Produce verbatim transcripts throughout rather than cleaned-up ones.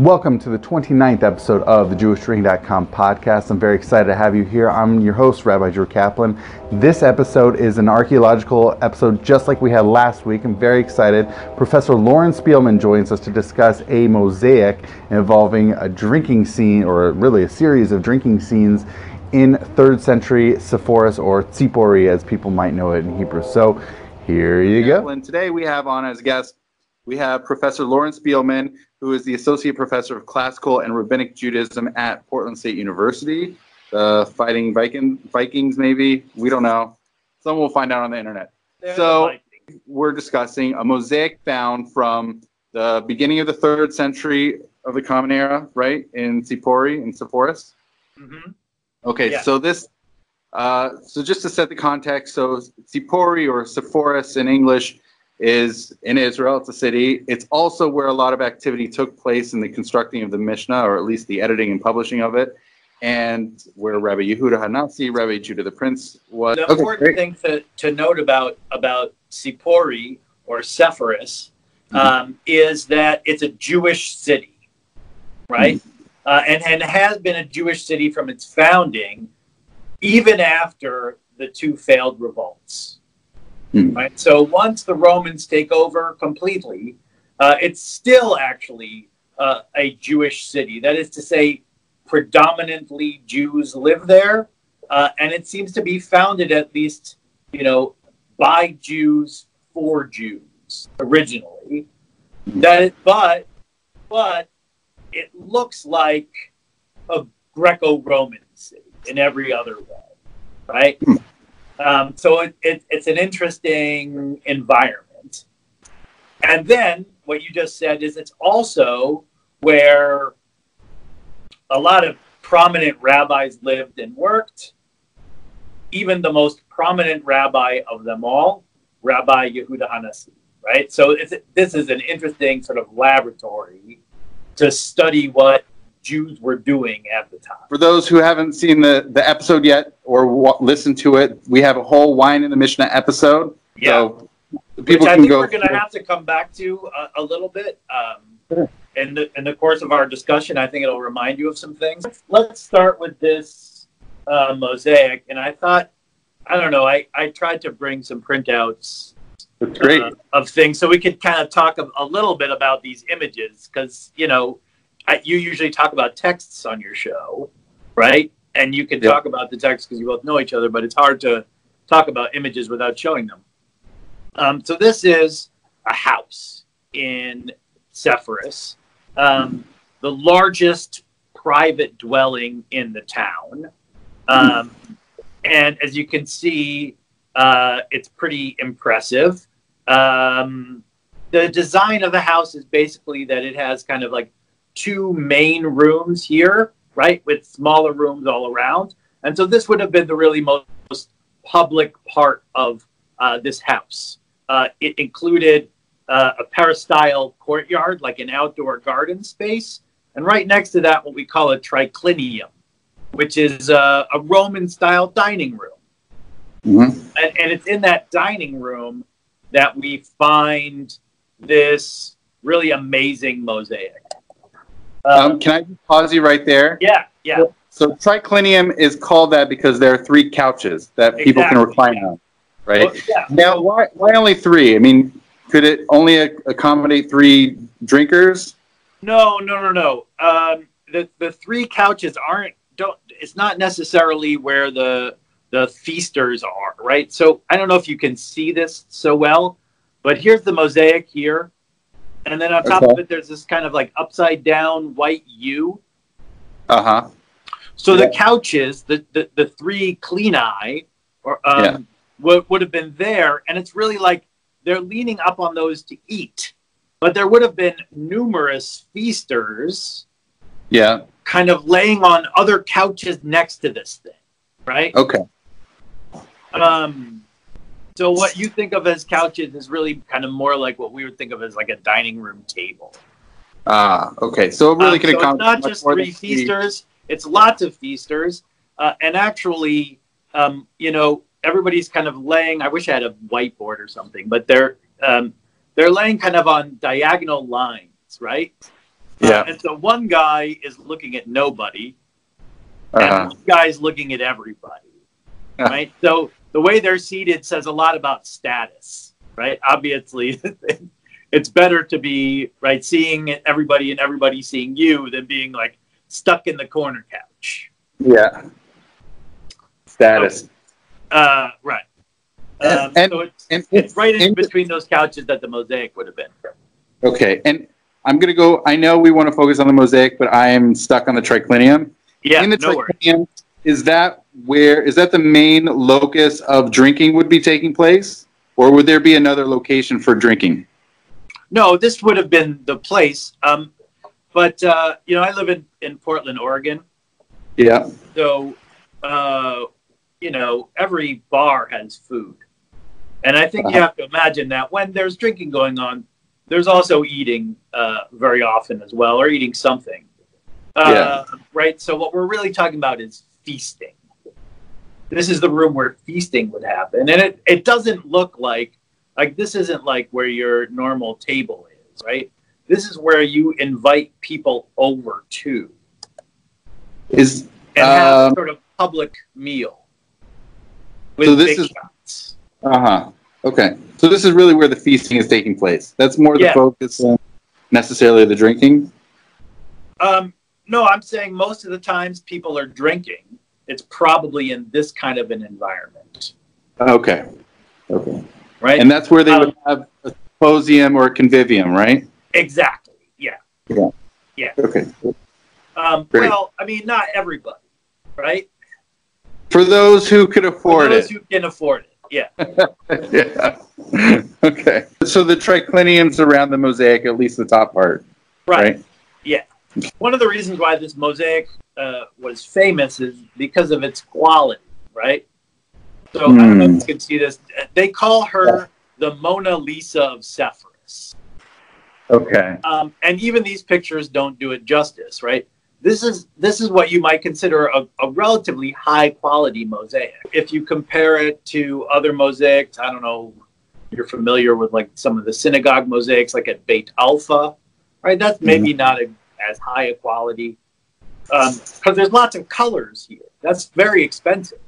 Welcome to the twenty-ninth episode of the Jewish Drinking dot com podcast. I'm very excited to have you here. I'm your host, Rabbi Drew Kaplan. This episode is an archaeological episode just like we had last week. I'm very excited. Professor Loren Spiegel joins us to discuss a mosaic involving a drinking scene, or really a series of drinking scenes in third century Sepphoris, or Tzipori as people might know it in Hebrew. So here you go. And today we have on as guest, we have Professor Loren Spiegel, who is the Associate Professor of Classical and Rabbinic Judaism at Portland State University. The Fighting Viking, Vikings, maybe? We don't know. Someone will find out on the internet. They're so the we're discussing a mosaic found from the beginning of the third century of the Common Era, right, in Tzipori, in Sepphoris? Mm-hmm. Okay, yeah. so this... Uh, so just to set the context, so Tzipori, or Sepphoris in English, is in Israel. It's a city. It's also where a lot of activity took place in the constructing of the Mishnah, or at least the editing and publishing of it, and where Rabbi Yehuda HaNasi, Rabbi Judah the Prince was. The okay, important great. thing to, to note about about Tzipori, or Sepphoris, mm-hmm. um, is that it's a Jewish city, right? Mm-hmm. Uh, and, and has been a Jewish city from its founding, even after the two failed revolts. Mm. Right? So once the Romans take over completely, uh, it's still actually uh, a Jewish city. That is to say, predominantly Jews live there, uh, and it seems to be founded at least, you know, by Jews for Jews originally. That is, but but it looks like a Greco-Roman city in every other way, right? Mm. Um, so it, it, it's an interesting environment. And then what you just said is it's also where a lot of prominent rabbis lived and worked. Even the most prominent rabbi of them all, Rabbi Yehuda HaNasi, right? So it's, this is an interesting sort of laboratory to study what Jews were doing at the time. For those who haven't seen the, the episode yet or w- listened to it, we have a whole Wine in the Mishnah episode. Yeah. So people Which I can think go we're going to have to come back to uh, a little bit. Um, sure. in, the, in the course of our discussion, I think it'll remind you of some things. Let's start with this uh, mosaic. And I thought, I don't know, I, I tried to bring some printouts That's great. Uh, of things so we could kind of talk a, a little bit about these images because, you know, I, you usually talk about texts on your show, right? And you can yeah. talk about the text because you both know each other, but it's hard to talk about images without showing them. Um, so this is a house in Sepphoris, um, the largest private dwelling in the town. Um, and as you can see, uh, it's pretty impressive. Um, the design of the house is basically that it has kind of like two main rooms here, right, with smaller rooms all around. And so this would have been the really most public part of uh, this house. Uh, it included uh, a peristyle courtyard, like an outdoor garden space. And right next to that, what we call a triclinium, which is uh, a Roman-style dining room. Mm-hmm. And, and it's in that dining room that we find this really amazing mosaic. Um, um, can I just pause you right there? Yeah, yeah. So, so triclinium is called that because there are three couches that exactly. people can recline yeah. on, right? Well, yeah. Now, why why only three? I mean, could it only a- accommodate three drinkers? No, no, no, no. Um, the the three couches aren't don't. It's not necessarily where the the feasters are, right? So I don't know if you can see this so well, but here's the mosaic here. And then on top okay. of it, there's this kind of like upside down white U. Uh huh. So yeah. the couches, the, the, the three klini, or um, yeah. would would have been there, and it's really like they're leaning up on those to eat, but there would have been numerous feasters. Yeah. Kind of laying on other couches next to this thing, right? Okay. Um. So what you think of as couches is really kind of more like what we would think of as like a dining room table. Ah, okay. So it really um, can so accomplish it's not just three feasters; three. It's lots of feasters, uh, and actually, um, you know, everybody's kind of laying. I wish I had a whiteboard or something, but they're um, they're laying kind of on diagonal lines, right? Yeah. Uh, and so one guy is looking at nobody, and uh-huh. one guy is looking at everybody, uh-huh. right? So the way they're seated says a lot about status, right? Obviously, it's better to be, right, seeing everybody and everybody seeing you than being, like, stuck in the corner couch. Yeah. Status. So, uh, right. Um, and, and, so it's, and, it's right in and, between those couches that the mosaic would have been. Okay, and I'm going to go, I know we want to focus on the mosaic, but I am stuck on the triclinium. Yeah, in the no triclinium, worries. Is that where, is that the main locus of drinking would be taking place? Or would there be another location for drinking? No, this would have been the place. Um, but, uh, you know, I live in, in Portland, Oregon. Yeah. So, uh, you know, every bar has food. And I think uh-huh. you have to imagine that when there's drinking going on, there's also eating uh, very often as well, or eating something. Uh, yeah. Right? So what we're really talking about is feasting. This is the room where feasting would happen. And it, it doesn't look like, like this isn't like where your normal table is, right? This is where you invite people over to. Is and have um, sort of public meal with so this big is, shots. Uh-huh. Okay. So this is really where the feasting is taking place. That's more yeah. the focus than necessarily the drinking? Um, no, I'm saying most of the times people are drinking. It's probably in this kind of an environment. Okay. Okay. Right? And that's where they um, would have a symposium or a convivium, right? Exactly. Yeah. Yeah. Yeah. Okay. Um, well, I mean, not everybody, right? For those who could afford it. For those it. who can afford it. Yeah. yeah. Okay. So the triclinium's around the mosaic, at least the top part. Right. right? Yeah. One of the reasons why this mosaic uh, was famous is because of its quality, right? So mm. I don't know if you can see this. They call her the Mona Lisa of Sepphoris. Okay. Um, and even these pictures don't do it justice, right? This is this is what you might consider a, a relatively high-quality mosaic. If you compare it to other mosaics, I don't know, you're familiar with like some of the synagogue mosaics, like at Beit Alpha, right? That's maybe mm. not a, as high a quality because um, there's lots of colors here. That's very expensive.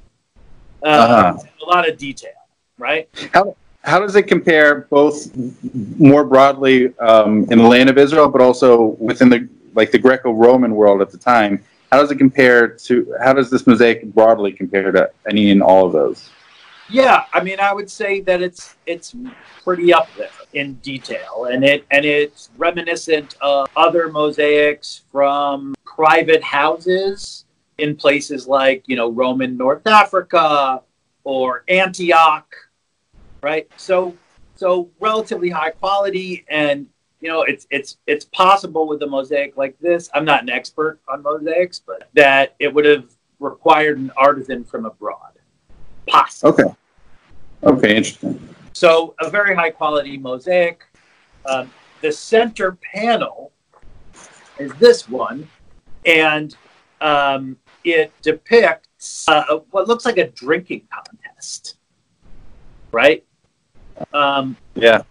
Uh, uh-huh. A lot of detail, right? How how does it compare both more broadly um, in the land of Israel, but also within the like the Greco-Roman world at the time? How does it compare to, how does this mosaic broadly compare to any and all of those? Yeah, I mean, I would say that it's it's pretty up there in detail, and it and it's reminiscent of other mosaics from private houses in places like, you know, Roman North Africa or Antioch, right? So so relatively high quality, and you know, it's it's it's possible with a mosaic like this. I'm not an expert on mosaics, but that it would have required an artisan from abroad. Possible. Okay. Okay, interesting. So a very high quality mosaic. Um, the center panel is this one, and um, it depicts uh, what looks like a drinking contest, right? Um, yeah.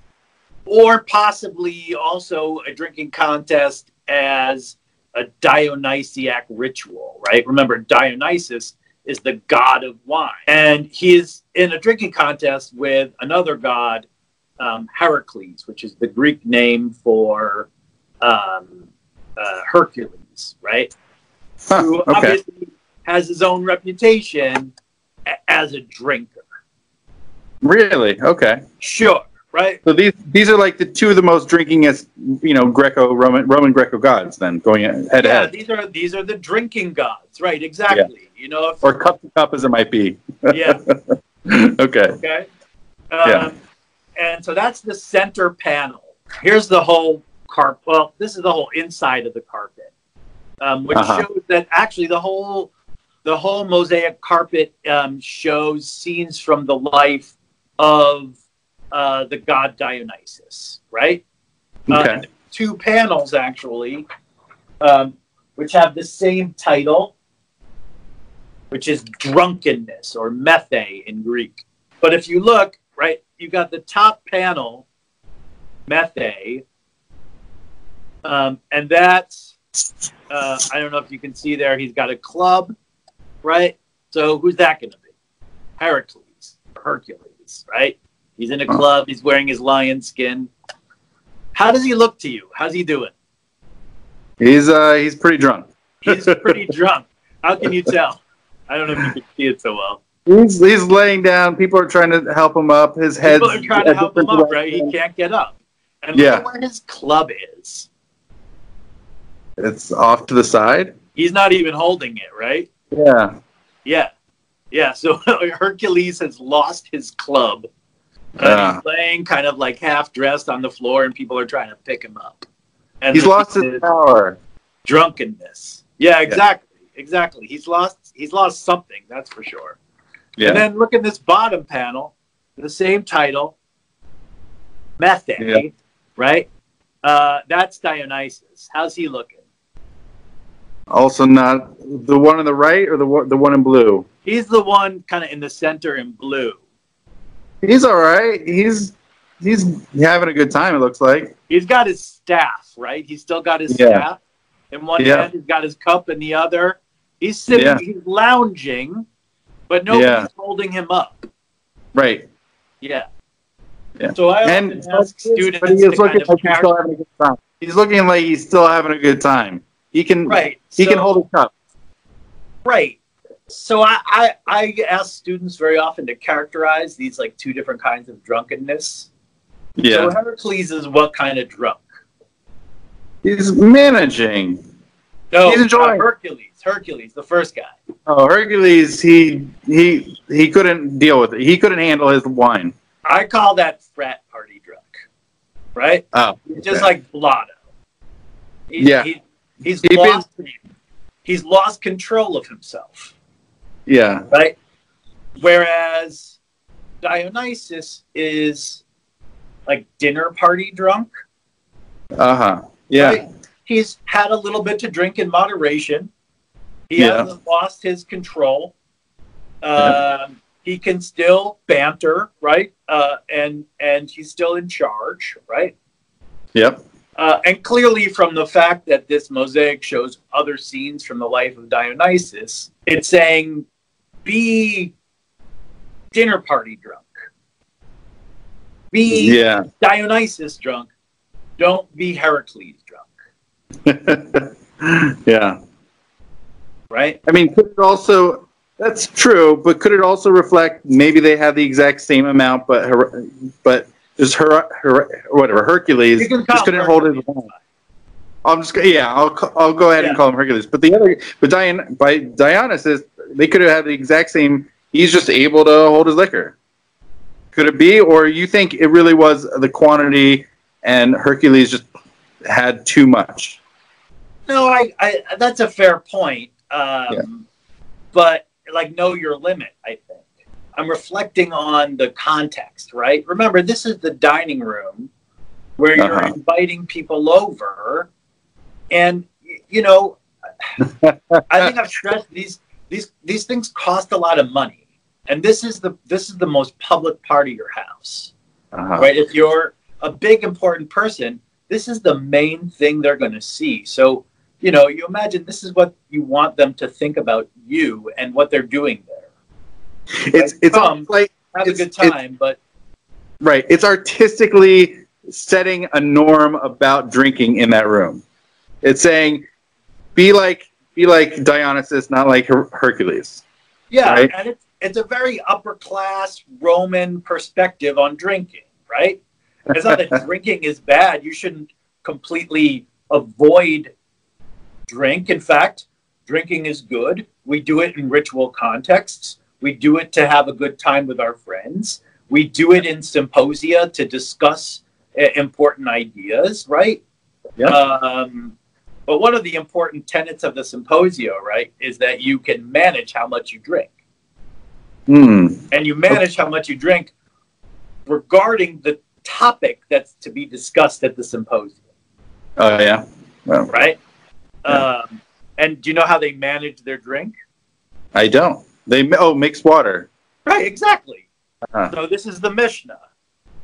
Or possibly also a drinking contest as a Dionysiac ritual, right? Remember, Dionysus is the god of wine. And he is in a drinking contest with another god, um, Heracles, which is the Greek name for um, uh, Hercules, right? Huh, Who okay. obviously has his own reputation a- as a drinker. Really? Okay. Sure. Right. So these these are like the two of the most drinkingest, you know, Greco Roman Roman Greco gods. Then going head yeah, to head. These are these are the drinking gods, right? Exactly. Yeah. You know, if, or cup to cup as it might be. Yeah. okay. Okay. Um, yeah. And so that's the center panel. Here's the whole carpet. Well, this is the whole inside of the carpet, um, which uh-huh. shows that actually the whole the whole mosaic carpet um, shows scenes from the life of Uh, the god Dionysus, right? Okay. Um, two panels, actually, um, which have the same title, which is drunkenness, or methe in Greek. But if you look, right, you got the top panel, methe, Um, and that's, uh, I don't know if you can see there, he's got a club, right? So who's that going to be? Heracles, Hercules, right? He's in a club. He's wearing his lion skin. How does he look to you? How's he doing? He's uh, he's pretty drunk. He's pretty drunk. How can you tell? I don't know if you can see it so well. He's he's laying down. People are trying to help him up. His head. People are trying to help him up, right? He can't get up. And yeah. Look at where his club is. It's off to the side. He's not even holding it, right? Yeah. Yeah. Yeah. So Hercules has lost his club. And uh, he's laying kind of like half dressed on the floor, and people are trying to pick him up. And he's lost his power. Drunkenness. Yeah, exactly. Yeah. Exactly. He's lost he's lost something, that's for sure. Yeah. And then look at this bottom panel, the same title, Methe, yeah. right? Uh, that's Dionysus. How's he looking? Also not the one on the right or the the one in blue? He's the one kind of in the center in blue. He's all right. He's he's having a good time, it looks like. He's got his staff, right? He's still got his yeah. staff in one yeah. hand. He's got his cup in the other. He's sitting, yeah. he's lounging, but nobody's yeah. holding him up. Right. Yeah. yeah. So I often and ask students is, he's to kind of like he's, still having a good time. He's looking like he's still having a good time. He can, right. he so, can hold his cup. Right. So I, I, I ask students very often to characterize these like two different kinds of drunkenness. Yeah. So Heracles is what kind of drunk? He's managing. No, he's enjoying. Uh, Hercules, Hercules, the first guy. Oh, Hercules, he he he couldn't deal with it. He couldn't handle his wine. I call that frat party drunk, right? Oh, okay. Just like Blotto. He, yeah. He, he's he lost. Been... He's lost control of himself. Yeah. Right? Whereas Dionysus is like dinner party drunk. Uh-huh. Yeah. Right? He's had a little bit to drink in moderation. He yeah. hasn't lost his control. Uh, yeah. He can still banter, right? Uh, and and he's still in charge, right? Yep. Uh, and clearly from the fact that this mosaic shows other scenes from the life of Dionysus, it's saying be dinner party drunk. Be yeah. Dionysus drunk. Don't be Heracles drunk. yeah. Right? I mean, could it also, that's true, but could it also reflect maybe they have the exact same amount, but but there's her, her whatever Hercules just couldn't Hercules. hold his wine. I'm just yeah, I'll I'll go ahead yeah. and call him Hercules. But the other but Dion by Dionysus, they could have had the exact same. He's just able to hold his liquor. Could it be, or you think it really was the quantity, and Hercules just had too much? No, I, I that's a fair point. Um, yeah. But like, know your limit. I think. I'm reflecting on the context, right? Remember, this is the dining room where you're uh-huh. inviting people over. And, you know, I think I've stressed these, these, these things cost a lot of money. And this is the, this is the most public part of your house, uh-huh. right? If you're a big, important person, this is the main thing they're going to see. So, you know, you imagine this is what you want them to think about you and what they're doing there. It's it's come, like have it's, a good time, but right, it's artistically setting a norm about drinking in that room. It's saying, be like be like Dionysus, not like Her- Hercules. Yeah, right? And it's it's a very upper class Roman perspective on drinking, right? It's not that drinking is bad. You shouldn't completely avoid drink. In fact, drinking is good. We do it in ritual contexts. We do it to have a good time with our friends. We do it in symposia to discuss uh, important ideas, right? Yeah. Um, but one of the important tenets of the symposia, right, is that you can manage how much you drink. Mm. And you manage how much you drink regarding the topic that's to be discussed at the symposia. Oh, yeah. Well, right? Yeah. Um, and do you know how they manage their drink? I don't. They oh mixed water, right? Exactly. Uh-huh. So this is the Mishnah,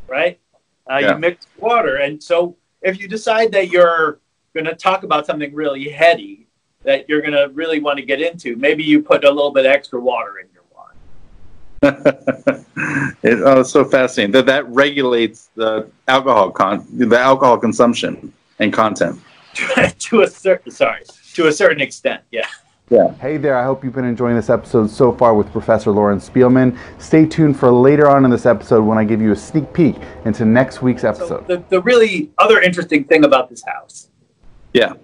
right? Uh, yeah. You mix water, and so if you decide that you're going to talk about something really heady that you're going to really want to get into, maybe you put a little bit extra water in your wine. it, oh, it's so fascinating that that regulates the alcohol con the alcohol consumption and content. to a certain, sorry, to a certain extent, yeah. Yeah. Hey there, I hope you've been enjoying this episode so far with Professor Loren Spielman. Stay tuned for later on in this episode when I give you a sneak peek into next week's episode. So the, the really other interesting thing about this house, yeah,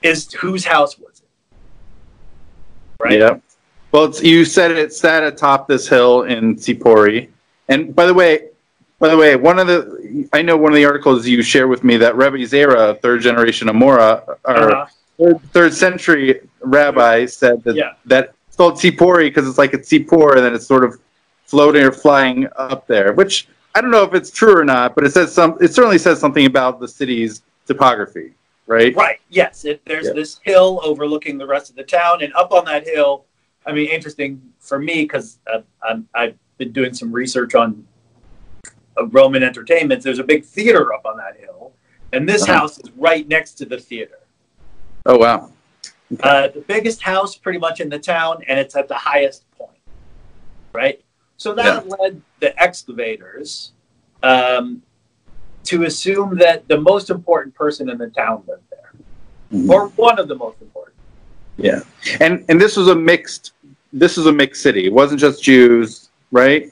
is whose house was it? Right? Yeah. Well, it's, you said it sat atop this hill in Sepphoris. And by the way, by the way, one of the I know one of the articles you share with me that Rabbi Zera, third generation Amora, are uh-huh. Third, third century rabbi said that, yeah. that it's called Sepphoris because it's like a Seppor and then it's sort of floating or flying up there, which I don't know if it's true or not, but it says some. It certainly says something about the city's topography, right? Right, yes. It, there's yeah. this hill overlooking the rest of the town, and up on that hill, I mean, interesting for me because I've, I've, I've been doing some research on Roman entertainments. There's a big theater up on that hill, and this uh-huh. house is right next to the theater. Oh, wow. Okay. Uh, the biggest house pretty much in the town, and it's at the highest point, right? So that yeah. led the excavators um, to assume that the most important person in the town lived there, mm-hmm. or one of the most important. Yeah, and and this was a mixed, this was a mixed city. It wasn't just Jews, right?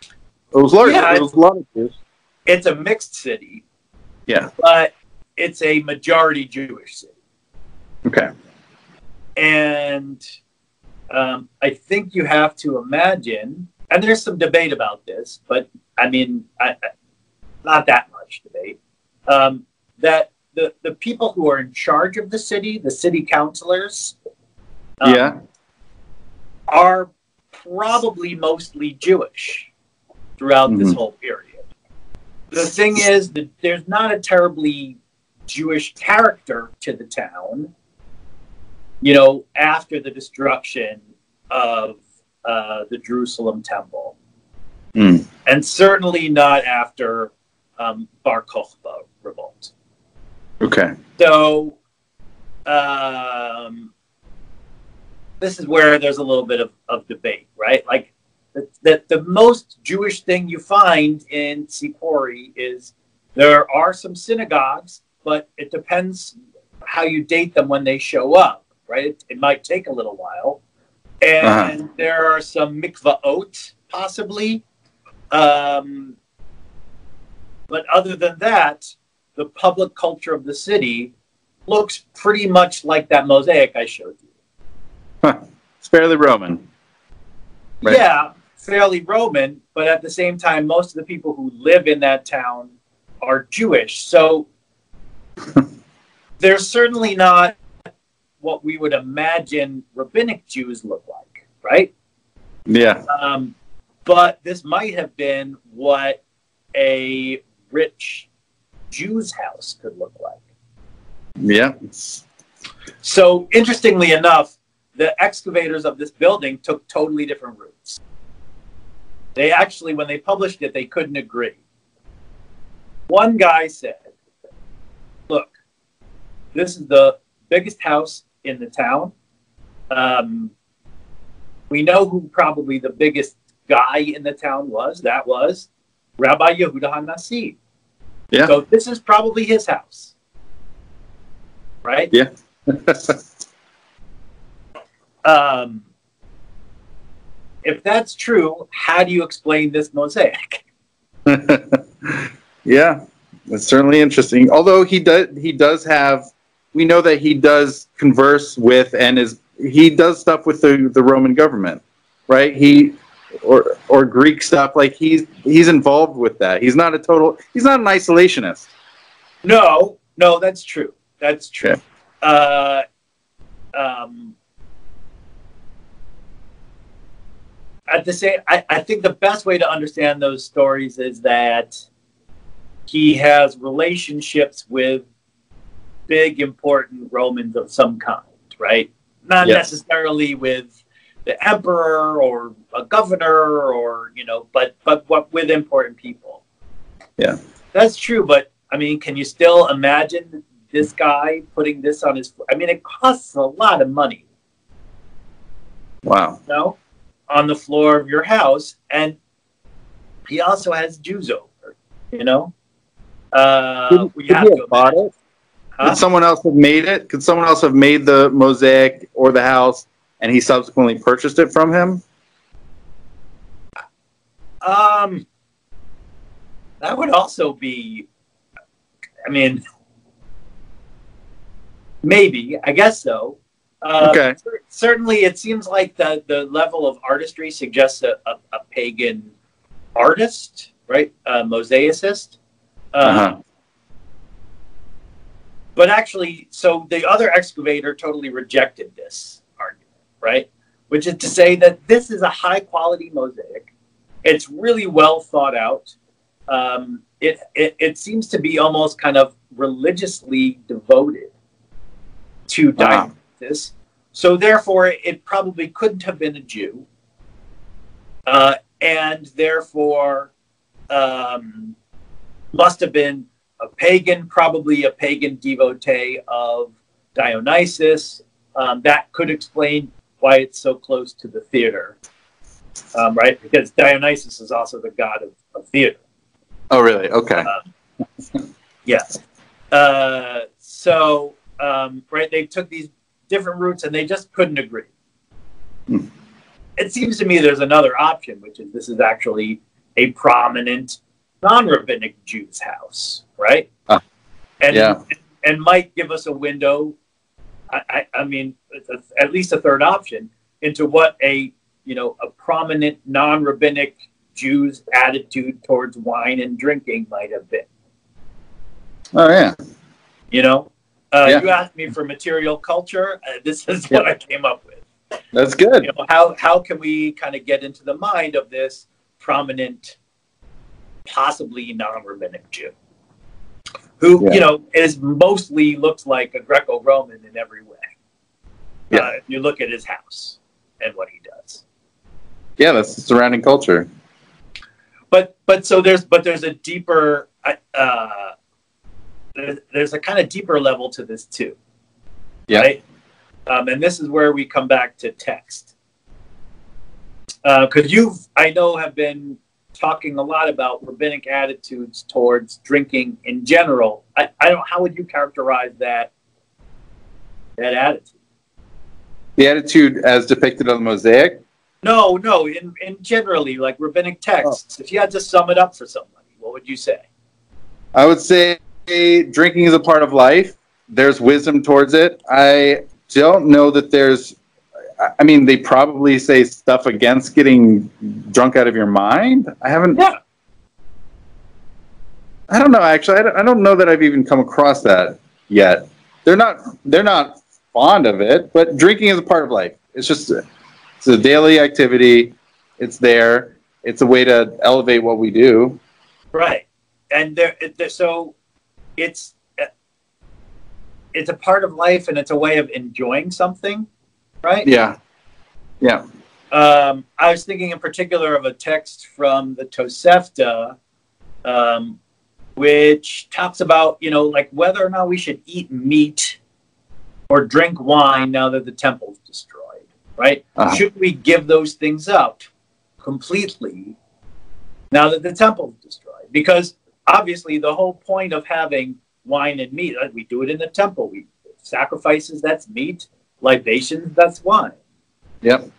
It was large, yeah, it was a lot of Jews. It's a mixed city. Yeah. But it's a majority Jewish city. Okay. And um, I think you have to imagine, and there's some debate about this, but I mean, I, I, not that much debate, um, that the, the people who are in charge of the city, the city councilors, um, yeah. are probably mostly Jewish throughout mm-hmm. this whole period. The thing is that there's not a terribly Jewish character to the town. You know, after the destruction of uh, the Jerusalem Temple, mm. and certainly not after um, Bar Kokhba revolt. Okay. So, um, this is where there's a little bit of, of debate, right? Like, that the, the most Jewish thing you find in Sepphoris is there are some synagogues, but it depends how you date them when they show up. Right, it, it might take a little while, and uh-huh. there are some mikvaot possibly, um, but other than that, the public culture of the city looks pretty much like that mosaic I showed you. Huh. It's fairly Roman. Right? Yeah, fairly Roman, but at the same time, most of the people who live in that town are Jewish, so they're certainly not what we would imagine rabbinic Jews look like, right? Yeah. Um, but this might have been what a rich Jew's house could look like. Yeah. So, interestingly enough, the excavators of this building took totally different routes. They actually, when they published it, they couldn't agree. One guy said, look, this is the biggest house in the town. Um, we know who probably the biggest guy in the town was. That was Rabbi Yehuda HaNasi. Yeah. So this is probably his house, right? Yeah. um, if that's true, how do you explain this mosaic? Yeah, that's certainly interesting. Although he does, he does have. We know that he does converse with and is he does stuff with the, the Roman government, right? He or or Greek stuff, like he's he's involved with that. He's not a total he's not an isolationist. No, no, that's true. That's true. Yeah. Uh, um, at the same I, I think the best way to understand those stories is that he has relationships with big, important Romans of some kind, right? Not yes. necessarily with the emperor or a governor or, you know, but but what with important people. Yeah. That's true, but, I mean, can you still imagine this guy putting this on his, I mean, it costs a lot of money. Wow. You know, on the floor of your house. And he also has Jews over, you know? Uh, could, we could have to bought it? Huh? Could someone else have made it? Could someone else have made the mosaic or the house and he subsequently purchased it from him? Um, that would also be, I mean, maybe, I guess so. Uh, okay. Cer- certainly, it seems like the, the level of artistry suggests a, a, a pagan artist, right? A mosaicist. Uh, uh-huh. But actually, so the other excavator totally rejected this argument, right? Which is to say that this is a high-quality mosaic. It's really well thought out. Um, it, it it seems to be almost kind of religiously devoted to wow. Dionysus. This. So therefore, it probably couldn't have been a Jew, uh, and therefore um, must have been a pagan, probably a pagan devotee of Dionysus. Um, that could explain why it's so close to the theater, um, right? Because Dionysus is also the god of, of theater. Oh, really? Okay. Uh, yeah. Uh, so, um, right, they took these different routes, and they just couldn't agree. Hmm. It seems to me there's another option, which is this is actually a prominent non-rabbinic Jew's house, right? Uh, and, yeah. and and might give us a window, I, I, I mean, at least a third option, into what a, you know, a prominent non-rabbinic Jew's attitude towards wine and drinking might have been. Oh, yeah. You know? Uh, yeah. You asked me for material culture. Uh, this is yeah. what I came up with. That's good. You know, how how can we kind of get into the mind of this prominent, possibly non-rabbinic Jew, who yeah. you know is mostly looks like a Greco-Roman in every way. Yeah, uh, if you look at his house and what he does. Yeah, that's the surrounding culture. But but so there's but there's a deeper. Uh, There's a kind of deeper level to this too, yeah. Right? Um, and this is where we come back to text, because uh, you've, I know, have been talking a lot about rabbinic attitudes towards drinking in general. I, I don't. How would you characterize that? That attitude. The attitude as depicted on the mosaic. No, no. In in generally, like rabbinic texts. Oh. If you had to sum it up for somebody, what would you say? I would say. Drinking is a part of life. There's wisdom towards it. I don't know that there's, I mean, they probably say stuff against getting drunk out of your mind. I haven't, yeah. I don't know, actually. I don't, I don't know that I've even come across that yet. They're not, they're not fond of it, but drinking is a part of life. It's just, a, it's a daily activity. It's there. It's a way to elevate what we do. Right. And there, there so, It's it's a part of life, and it's a way of enjoying something, right? Yeah, yeah. Um, I was thinking in particular of a text from the Tosefta, um, which talks about, you know, like whether or not we should eat meat or drink wine now that the temple's destroyed, right? Uh-huh. Should we give those things up completely now that the temple's destroyed? Because obviously, the whole point of having wine and meat, like we do it in the temple. We sacrifices, that's meat. Libations, that's wine. Yep.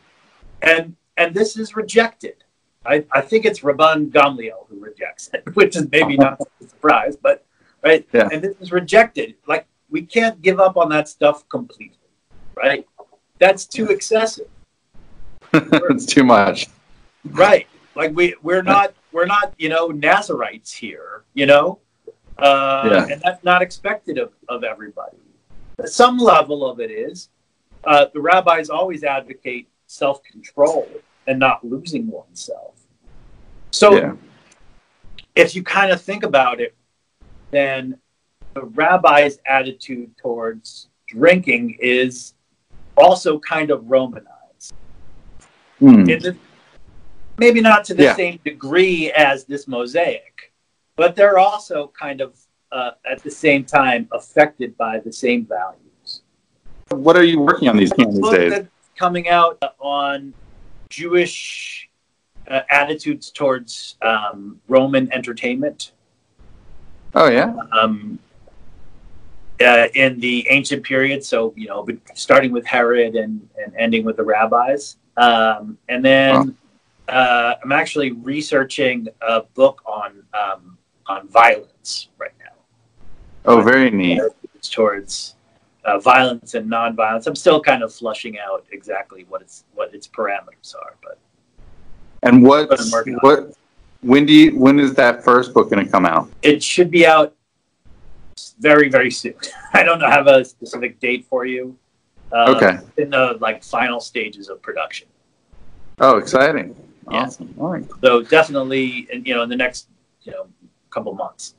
And and this is rejected. I, I think it's Rabban Gamliel who rejects it, which is maybe not a surprise, but right. Yeah. And this is rejected. Like we can't give up on that stuff completely, right? That's too excessive. It's too much. Right. Like we we're not. We're not, you know, Nazarites here, you know, uh, yeah. and that's not expected of, of everybody. Some level of it is. Uh, the rabbis always advocate self-control and not losing oneself. So yeah. if you kind of think about it, then the rabbi's attitude towards drinking is also kind of Romanized. Hmm. In the, Maybe not to the yeah. same degree as this mosaic, but they're also kind of uh, at the same time affected by the same values. What are you working on these days? That's coming out on Jewish uh, attitudes towards um, Roman entertainment. Oh, yeah? Um, uh, in the ancient period, so, you know, starting with Herod and, and ending with the rabbis. Um, and then oh. uh, I'm actually researching a book on um, on violence right now. Oh, very neat. It's towards uh, violence and nonviolence. I'm still kind of flushing out exactly what its what its parameters are, but. And what what when do you, when is that first book going to come out? It should be out very very soon. I don't have a specific date for you. Uh, okay. In the like final stages of production. Oh, exciting! Yeah. Awesome. All right. So definitely, you know, in the next, you know, couple months.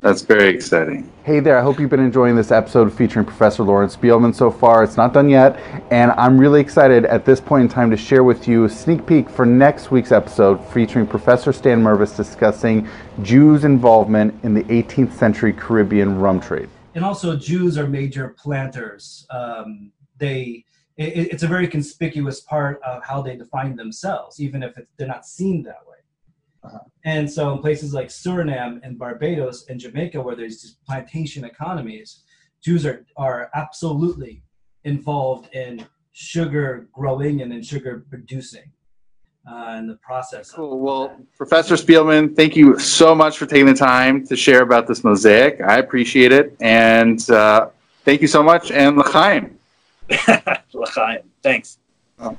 That's very exciting. Hey there, I hope you've been enjoying this episode featuring Professor Loren Spiegel so far. It's not done yet, and I'm really excited at this point in time to share with you a sneak peek for next week's episode featuring Professor Stan Mervis discussing Jews' involvement in the eighteenth century Caribbean rum trade. And also, Jews are major planters. Um, they it, it's a very conspicuous part of how they define themselves, even if it's, they're not seen that way. Uh-huh. And so in places like Suriname and Barbados and Jamaica, where there's these plantation economies, Jews are, are absolutely involved in sugar growing and in sugar producing uh, in the process. Cool. Well, Professor Spielman, thank you so much for taking the time to share about this mosaic. I appreciate it. And uh, thank you so much. And l'chaim. L'chaim. Thanks. Oh,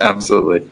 absolutely.